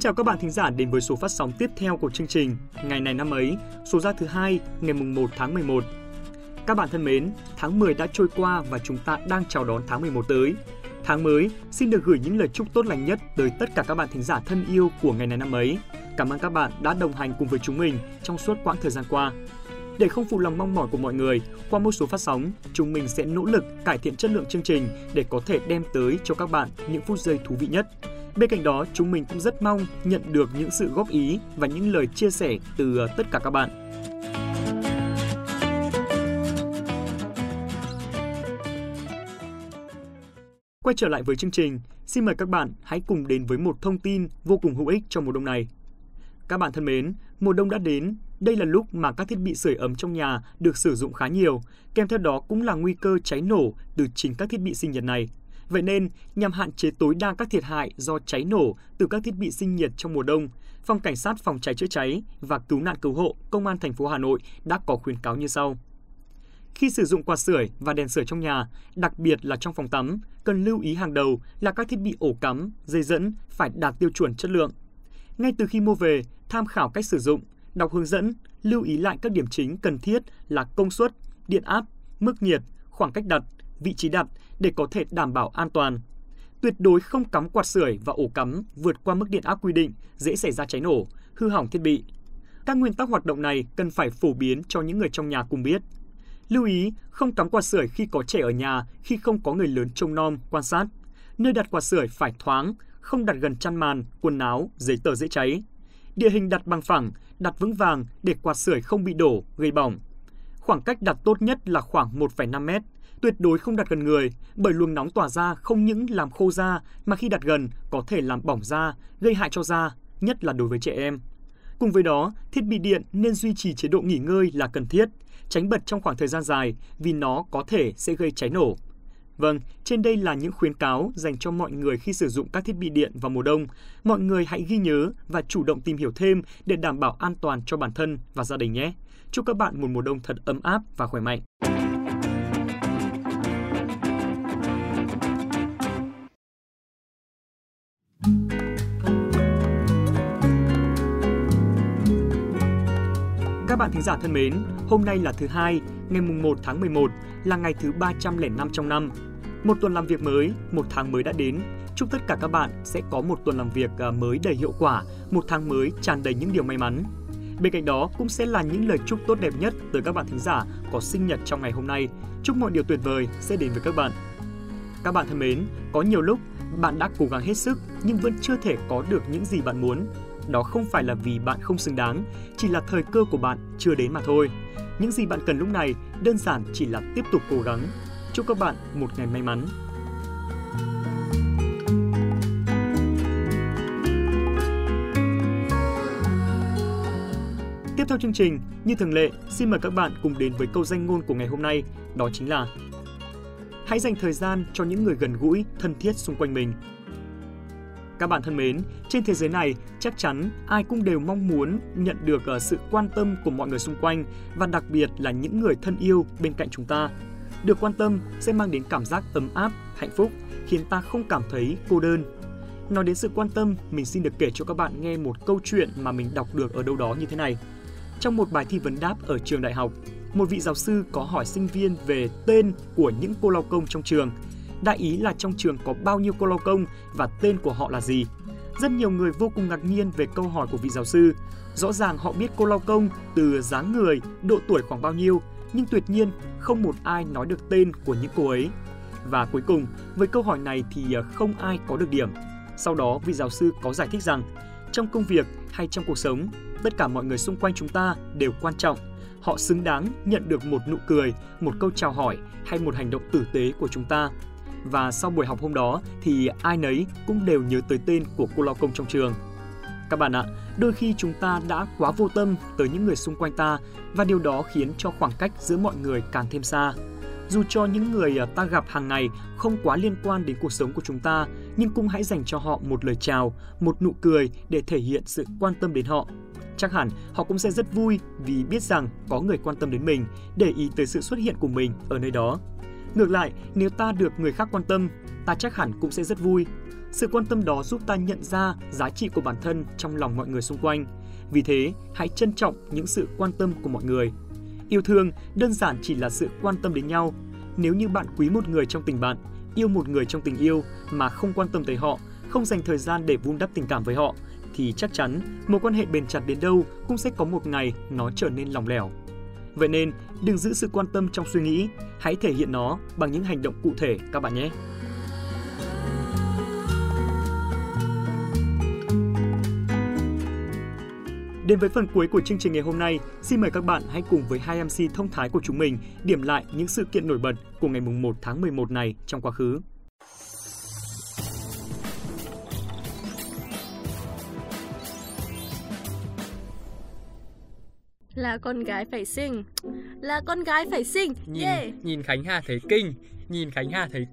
Xin chào các bạn thính giả đến với số phát sóng tiếp theo của chương trình Ngày này năm ấy, số ra thứ 2 ngày 1 tháng 11. Các bạn thân mến, tháng 10 đã trôi qua và chúng ta đang chào đón tháng 11 tới. Tháng mới xin được gửi những lời chúc tốt lành nhất tới tất cả các bạn thính giả thân yêu của Ngày này năm ấy. Cảm ơn các bạn đã đồng hành cùng với chúng mình trong suốt quãng thời gian qua. Để không phụ lòng mong mỏi của mọi người, qua một số phát sóng, chúng mình sẽ nỗ lực cải thiện chất lượng chương trình để có thể đem tới cho các bạn những phút giây thú vị nhất. Bên cạnh đó, chúng mình cũng rất mong nhận được những sự góp ý và những lời chia sẻ từ tất cả các bạn. Quay trở lại với chương trình, xin mời các bạn hãy cùng đến với một thông tin vô cùng hữu ích trong mùa đông này. Các bạn thân mến, mùa đông đã đến, đây là lúc mà các thiết bị sưởi ấm trong nhà được sử dụng khá nhiều, kèm theo đó cũng là nguy cơ cháy nổ từ chính các thiết bị sinh nhiệt này. Vậy nên, nhằm hạn chế tối đa các thiệt hại do cháy nổ từ các thiết bị sinh nhiệt trong mùa đông, Phòng Cảnh sát Phòng cháy chữa cháy và Cứu nạn Cứu hộ Công an thành phố Hà Nội đã có khuyến cáo như sau. Khi sử dụng quạt sưởi và đèn sưởi trong nhà, đặc biệt là trong phòng tắm, cần lưu ý hàng đầu là các thiết bị ổ cắm, dây dẫn phải đạt tiêu chuẩn chất lượng. Ngay từ khi mua về, tham khảo cách sử dụng, đọc hướng dẫn, lưu ý lại các điểm chính cần thiết là công suất, điện áp, mức nhiệt, khoảng cách đặt, vị trí đặt để có thể đảm bảo an toàn. Tuyệt đối không cắm quạt sưởi và ổ cắm vượt qua mức điện áp quy định, dễ xảy ra cháy nổ, hư hỏng thiết bị. Các nguyên tắc hoạt động này cần phải phổ biến cho những người trong nhà cùng biết. Lưu ý, không cắm quạt sưởi khi có trẻ ở nhà, khi không có người lớn trông nom, quan sát. Nơi đặt quạt sưởi phải thoáng, không đặt gần chăn màn, quần áo, giấy tờ dễ cháy. Địa hình đặt bằng phẳng, đặt vững vàng để quạt sưởi không bị đổ, gây bỏng. Khoảng cách đặt tốt nhất là khoảng 1,5 mét. Tuyệt đối không đặt gần người, bởi luồng nóng tỏa ra không những làm khô da mà khi đặt gần có thể làm bỏng da, gây hại cho da, nhất là đối với trẻ em. Cùng với đó, thiết bị điện nên duy trì chế độ nghỉ ngơi là cần thiết, tránh bật trong khoảng thời gian dài vì nó có thể sẽ gây cháy nổ. Vâng, trên đây là những khuyến cáo dành cho mọi người khi sử dụng các thiết bị điện vào mùa đông. Mọi người hãy ghi nhớ và chủ động tìm hiểu thêm để đảm bảo an toàn cho bản thân và gia đình nhé. Chúc các bạn một mùa đông thật ấm áp và khỏe mạnh. Các bạn thính giả thân mến, hôm nay là thứ Hai, ngày 1 tháng 11, là ngày thứ 305 trong năm. Một tuần làm việc mới, một tháng mới đã đến. Chúc tất cả các bạn sẽ có một tuần làm việc mới đầy hiệu quả, một tháng mới tràn đầy những điều may mắn. Bên cạnh đó cũng sẽ là những lời chúc tốt đẹp nhất tới các bạn thính giả có sinh nhật trong ngày hôm nay. Chúc mọi điều tuyệt vời sẽ đến với các bạn. Các bạn thân mến, có nhiều lúc bạn đã cố gắng hết sức nhưng vẫn chưa thể có được những gì bạn muốn. Đó không phải là vì bạn không xứng đáng, chỉ là thời cơ của bạn chưa đến mà thôi. Những gì bạn cần lúc này đơn giản chỉ là tiếp tục cố gắng. Chúc các bạn một ngày may mắn. Tiếp theo chương trình, như thường lệ, xin mời các bạn cùng đến với câu danh ngôn của ngày hôm nay, đó chính là: hãy dành thời gian cho những người gần gũi, thân thiết xung quanh mình. Các bạn thân mến, trên thế giới này chắc chắn ai cũng đều mong muốn nhận được sự quan tâm của mọi người xung quanh và đặc biệt là những người thân yêu bên cạnh chúng ta. Được quan tâm sẽ mang đến cảm giác ấm áp, hạnh phúc, khiến ta không cảm thấy cô đơn. Nói đến sự quan tâm, mình xin được kể cho các bạn nghe một câu chuyện mà mình đọc được ở đâu đó như thế này. Trong một bài thi vấn đáp ở trường đại học, một vị giáo sư có hỏi sinh viên về tên của những cô lao công trong trường. Đại ý là trong trường có bao nhiêu cô lao công và tên của họ là gì. Rất nhiều người vô cùng ngạc nhiên về câu hỏi của vị giáo sư. Rõ ràng họ biết cô lao công từ dáng người, độ tuổi khoảng bao nhiêu, nhưng tuyệt nhiên không một ai nói được tên của những cô ấy. Và cuối cùng, với câu hỏi này thì không ai có được điểm. Sau đó, vị giáo sư có giải thích rằng, trong công việc hay trong cuộc sống, tất cả mọi người xung quanh chúng ta đều quan trọng. Họ xứng đáng nhận được một nụ cười, một câu chào hỏi hay một hành động tử tế của chúng ta. Và sau buổi học hôm đó thì ai nấy cũng đều nhớ tới tên của cô lao công trong trường. Các bạn ạ, đôi khi chúng ta đã quá vô tâm tới những người xung quanh ta và điều đó khiến cho khoảng cách giữa mọi người càng thêm xa. Dù cho những người ta gặp hàng ngày không quá liên quan đến cuộc sống của chúng ta, nhưng cũng hãy dành cho họ một lời chào, một nụ cười để thể hiện sự quan tâm đến họ. Chắc hẳn họ cũng sẽ rất vui vì biết rằng có người quan tâm đến mình, để ý tới sự xuất hiện của mình ở nơi đó. Ngược lại, nếu ta được người khác quan tâm, ta chắc hẳn cũng sẽ rất vui. Sự quan tâm đó giúp ta nhận ra giá trị của bản thân trong lòng mọi người xung quanh. Vì thế, hãy trân trọng những sự quan tâm của mọi người. Yêu thương đơn giản chỉ là sự quan tâm đến nhau. Nếu như bạn quý một người trong tình bạn, yêu một người trong tình yêu mà không quan tâm tới họ, không dành thời gian để vun đắp tình cảm với họ, thì chắc chắn mối quan hệ bền chặt đến đâu cũng sẽ có một ngày nó trở nên lỏng lẻo. Vậy nên, đừng giữ sự quan tâm trong suy nghĩ, hãy thể hiện nó bằng những hành động cụ thể các bạn nhé! Đến với phần cuối của chương trình ngày hôm nay, xin mời các bạn hãy cùng với hai MC thông thái của chúng mình điểm lại những sự kiện nổi bật của ngày 1 tháng 11 này trong quá khứ. Là con gái phải xinh. Yeah. Nhìn Khánh Hà thấy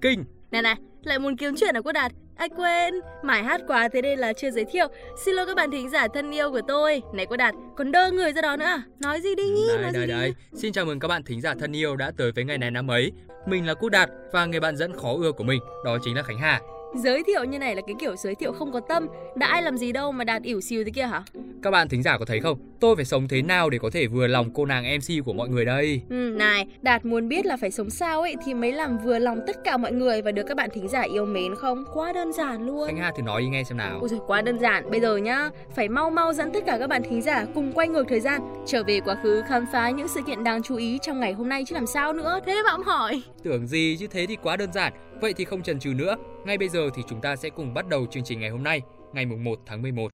kinh, Này, lại muốn kiếm chuyện ở cô Đạt. Ai quên, mải hát quá thế nên là chưa giới thiệu. Xin lỗi các bạn thính giả thân yêu của tôi. Này cô Đạt, còn đơ người ra đó nữa à? Nói gì đi, nói gì đi. Xin chào mừng các bạn thính giả thân yêu đã tới với Ngày này năm ấy. Mình là cô Đạt và người bạn dẫn khó ưa của mình, đó chính là Khánh Hà. Giới thiệu như này là cái kiểu giới thiệu không có tâm. Đã ai làm gì đâu mà Đạt ỉu xìu thế kia hả? Các bạn thính giả có thấy không? Tôi phải sống thế nào để có thể vừa lòng cô nàng MC của mọi người đây? Này, Đạt muốn biết là phải sống sao ấy thì mới làm vừa lòng tất cả mọi người và được các bạn thính giả yêu mến không? Quá đơn giản luôn. Khánh Hà thì nói đi nghe xem nào. Ôi trời, quá đơn giản. Bây giờ nhá, phải mau mau dẫn tất cả các bạn thính giả cùng quay ngược thời gian, trở về quá khứ khám phá những sự kiện đáng chú ý trong ngày hôm nay chứ làm sao nữa. Thế mà ông hỏi. Tưởng gì chứ, thế thì quá đơn giản. Vậy thì không chần chừ nữa, ngay bây giờ thì chúng ta sẽ cùng bắt đầu chương trình ngày hôm nay, ngày 1 tháng 11.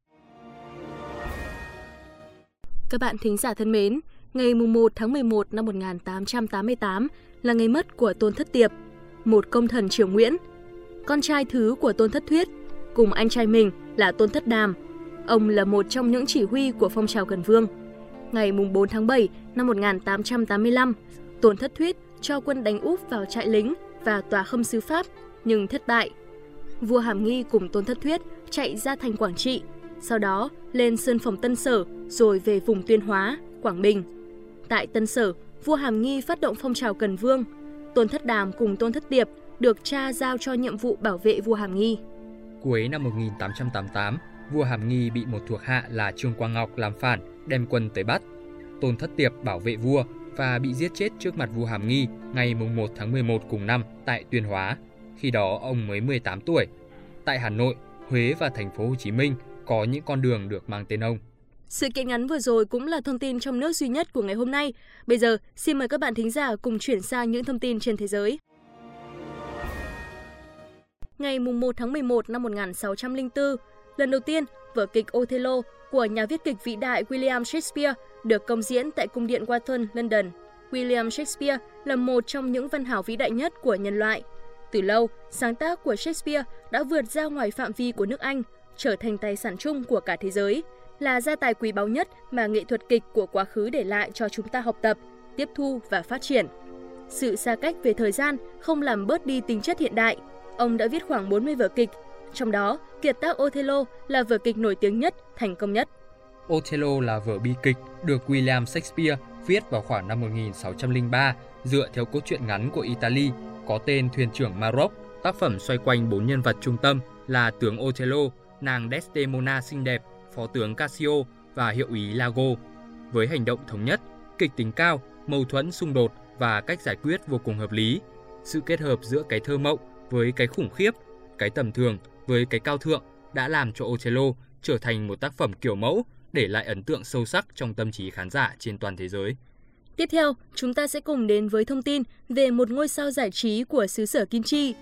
Các bạn thính giả thân mến, ngày 1 tháng 11 năm 1888 là ngày mất của Tôn Thất Điệp, một công thần triều Nguyễn, con trai thứ của Tôn Thất Thuyết, cùng anh trai mình là Tôn Thất Đàm. Ông là một trong những chỉ huy của phong trào Cần Vương. Ngày 4 tháng 7 năm 1885, Tôn Thất Thuyết cho quân đánh úp vào trại lính và tòa khâm sứ Pháp, nhưng thất bại. Vua Hàm Nghi cùng Tôn Thất Thuyết chạy ra thành Quảng Trị, sau đó lên sơn phòng Tân Sở rồi về vùng Tuyên Hóa, Quảng Bình. Tại Tân Sở, vua Hàm Nghi phát động phong trào Cần Vương. Tôn Thất Đàm cùng Tôn Thất Điệp được cha giao cho nhiệm vụ bảo vệ vua Hàm Nghi. Cuối năm 1888, vua Hàm Nghi bị một thuộc hạ là Trương Quang Ngọc làm phản, đem quân tới bắt. Tôn Thất Điệp bảo vệ vua và bị giết chết trước mặt vua Hàm Nghi ngày 1 tháng 11 cùng năm tại Tuyên Hóa. Khi đó ông mới 18 tuổi. Tại Hà Nội, Huế và thành phố Hồ Chí Minh có những con đường được mang tên ông. Sự kiện ngắn vừa rồi cũng là thông tin trong nước duy nhất của ngày hôm nay. Bây giờ, xin mời các bạn thính giả cùng chuyển sang những thông tin trên thế giới. Ngày 1 tháng 11 năm 1604, lần đầu tiên, vở kịch Othello của nhà viết kịch vĩ đại William Shakespeare được công diễn tại cung điện Whitehall, London. William Shakespeare là một trong những văn hào vĩ đại nhất của nhân loại. Từ lâu, sáng tác của Shakespeare đã vượt ra ngoài phạm vi của nước Anh, trở thành tài sản chung của cả thế giới, là gia tài quý báu nhất mà nghệ thuật kịch của quá khứ để lại cho chúng ta học tập, tiếp thu và phát triển. Sự xa cách về thời gian không làm bớt đi tính chất hiện đại. Ông đã viết khoảng 40 vở kịch, trong đó kiệt tác Othello là vở kịch nổi tiếng nhất, thành công nhất. Othello là vở bi kịch được William Shakespeare viết vào khoảng năm 1603 dựa theo cốt truyện ngắn của Italy có tên Thuyền trưởng Maroc. Tác phẩm xoay quanh 4 nhân vật trung tâm là tướng Othello, nàng Desdemona xinh đẹp, phó tướng Cassio và hiệu úy Iago. Với hành động thống nhất, kịch tính cao, mâu thuẫn xung đột và cách giải quyết vô cùng hợp lý, sự kết hợp giữa cái thơ mộng với cái khủng khiếp, cái tầm thường với cái cao thượng đã làm cho Othello trở thành một tác phẩm kiểu mẫu, để lại ấn tượng sâu sắc trong tâm trí khán giả trên toàn thế giới. Tiếp theo, chúng ta sẽ cùng đến với thông tin về một ngôi sao giải trí của xứ sở Kim Chi.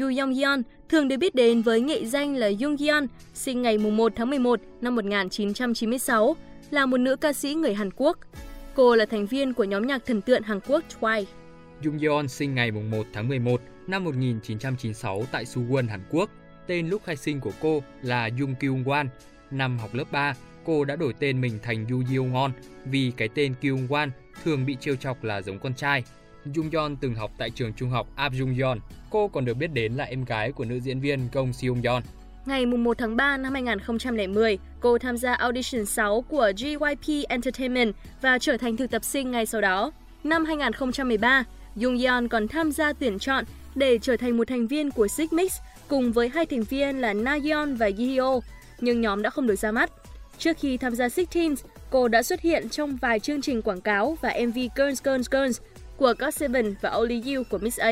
Yoo Youngon, thường được biết đến với nghệ danh là Jeongyeon, sinh ngày 1 tháng 11 năm 1996, là một nữ ca sĩ người Hàn Quốc. Cô là thành viên của nhóm nhạc thần tượng Hàn Quốc Twice. Jeongyeon sinh ngày 1 tháng 11 năm 1996 tại Suwon, Hàn Quốc. Tên lúc khai sinh của cô là Jeong Kyungwan. Năm học lớp 3, cô đã đổi tên mình thành Yoo Youngon vì cái tên Kyungwan thường bị trêu chọc là giống con trai. Jeongyeon từng học tại trường trung học Apgujeong. Cô còn được biết đến là em gái của nữ diễn viên Gong Seung Yeon. Ngày 1 tháng 3 năm 2010, cô tham gia audition 6 của JYP Entertainment và trở thành thực tập sinh ngay sau đó. Năm 2013, Jeongyeon còn tham gia tuyển chọn để trở thành một thành viên của Six Mix cùng với hai thành viên là Nayeon và Jihyo, nhưng nhóm đã không được ra mắt. Trước khi tham gia Sixteen, cô đã xuất hiện trong vài chương trình quảng cáo và MV Girls, Girls, Girls của GOT7 và Only You của Miss A.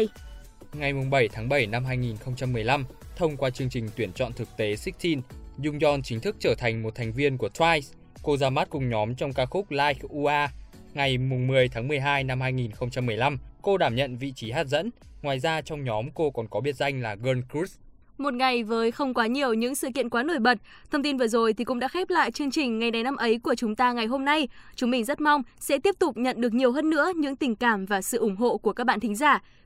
Ngày 7 tháng 7 năm 2015, thông qua chương trình tuyển chọn thực tế Sixteen, Jeongyeon chính thức trở thành một thành viên của Twice. Cô ra mắt cùng nhóm trong ca khúc Like UA. Ngày 10 tháng 12 năm 2015, cô đảm nhận vị trí hát dẫn. Ngoài ra, trong nhóm cô còn có biệt danh là Girl Cruise. Một ngày với không quá nhiều những sự kiện quá nổi bật. Thông tin vừa rồi thì cũng đã khép lại chương trình Ngày này năm ấy của chúng ta ngày hôm nay. Chúng mình rất mong sẽ tiếp tục nhận được nhiều hơn nữa những tình cảm và sự ủng hộ của các bạn thính giả.